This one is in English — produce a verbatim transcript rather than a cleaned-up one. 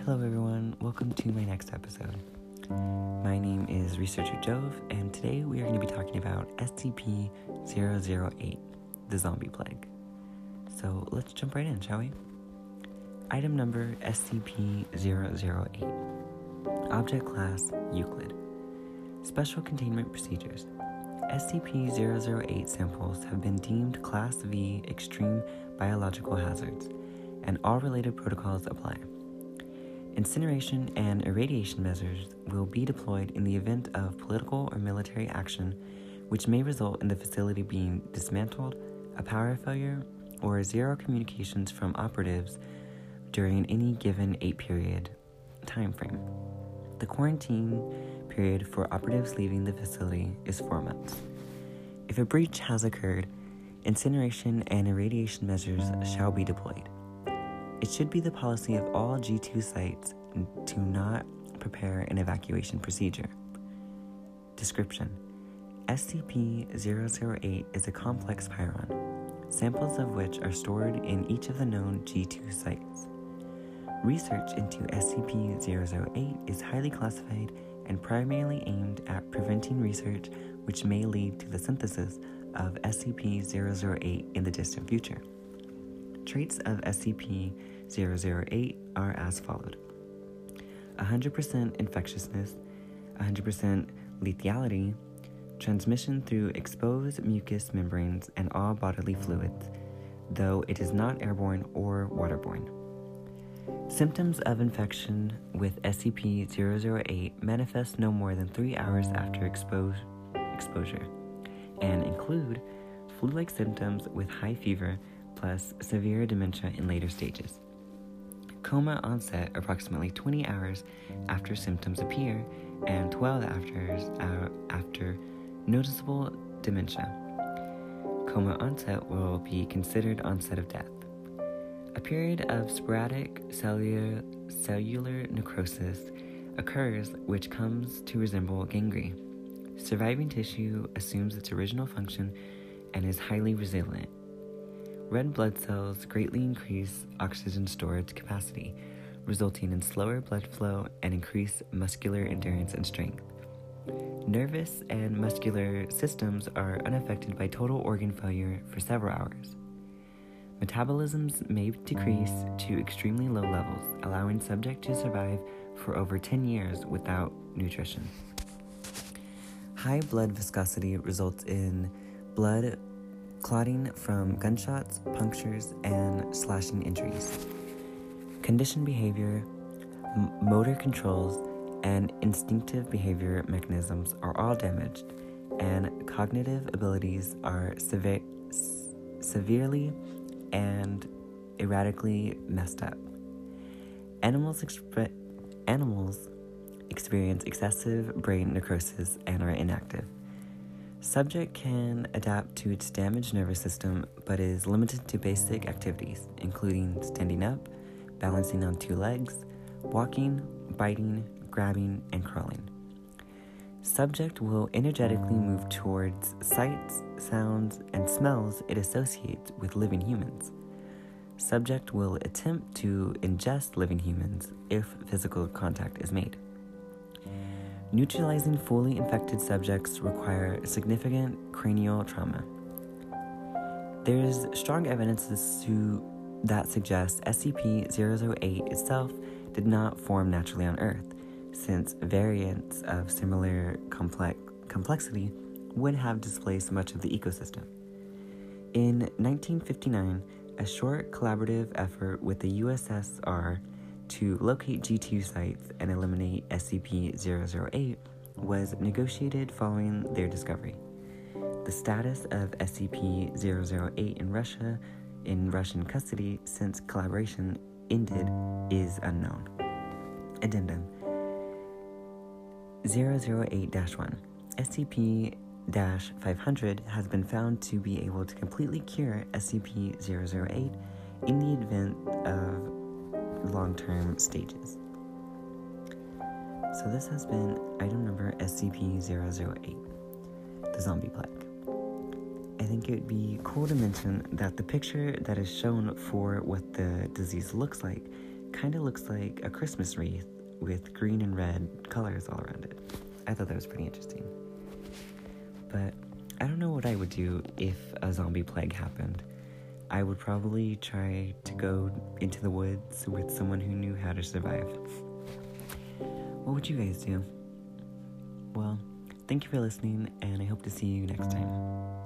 Hello everyone, welcome to my next episode. My name is Researcher Jove, and today we are going to be talking about S C P zero zero eight, the zombie plague. So let's jump right in, shall we? Item number S C P zero zero eight. Object class Euclid. Special containment procedures. S C P zero zero eight samples have been deemed Class V extreme biological hazards, and all related protocols apply. Incineration and irradiation measures will be deployed in the event of political or military action, which may result in the facility being dismantled, a power failure, or zero communications from operatives during any given eight-period time frame. The quarantine period for operatives leaving the facility is four months. If a breach has occurred, incineration and irradiation measures shall be deployed. It should be the policy of all G two sites to not prepare an evacuation procedure. Description: S C P zero zero eight is a complex pyron, samples of which are stored in each of the known G two sites. Research into S C P zero zero eight is highly classified and primarily aimed at preventing research which may lead to the synthesis of S C P zero zero eight in the distant future. Traits of S C P zero zero eight are as followed: one hundred percent infectiousness, one hundred percent lethality, transmission through exposed mucous membranes and all bodily fluids, though it is not airborne or waterborne. Symptoms of infection with S C P zero zero eight manifest no more than three hours after expose- exposure and include flu-like symptoms with high fever plus severe dementia in later stages. Coma onset approximately twenty hours after symptoms appear and twelve hours after noticeable dementia. Coma onset will be considered onset of death. A period of sporadic cellular, cellular necrosis occurs, which comes to resemble gangrene. Surviving tissue assumes its original function and is highly resilient. Red blood cells greatly increase oxygen storage capacity, resulting in slower blood flow and increased muscular endurance and strength. Nervous and muscular systems are unaffected by total organ failure for several hours. Metabolisms may decrease to extremely low levels, allowing subject to survive for over ten years without nutrition. High blood viscosity results in blood clotting from gunshots, punctures, and slashing injuries. Conditioned behavior, m- motor controls, and instinctive behavior mechanisms are all damaged, and cognitive abilities are seve- s- severely and erratically messed up. Animals, exp- animals experience excessive brain necrosis and are inactive. Subject can adapt to its damaged nervous system, but is limited to basic activities, including standing up, balancing on two legs, walking, biting, grabbing, and crawling. Subject will energetically move towards sights, sounds, and smells it associates with living humans. Subject will attempt to ingest living humans if physical contact is made. Neutralizing fully infected subjects require significant cranial trauma. There is strong evidence that suggests S C P zero zero eight itself did not form naturally on Earth, since variants of similar complex complexity would have displaced much of the ecosystem. In nineteen fifty-nine, a short collaborative effort with the U S S R to locate G two sites and eliminate S C P zero zero eight was negotiated following their discovery. The status of S C P zero zero eight in Russia, in Russian custody since collaboration ended, is unknown. Addendum zero zero eight dash one. S C P five hundred has been found to be able to completely cure S C P zero zero eight in the event of long-term stages. So this has been item number S C P zero zero eight, the zombie plague. I think it would be cool to mention that the picture that is shown for what the disease looks like kind of looks like a Christmas wreath with green and red colors all around it. I thought that was pretty interesting. But I don't know what I would do if a zombie plague happened. I would probably try to go into the woods with someone who knew how to survive. What would you guys do? Well, thank you for listening, and I hope to see you next time.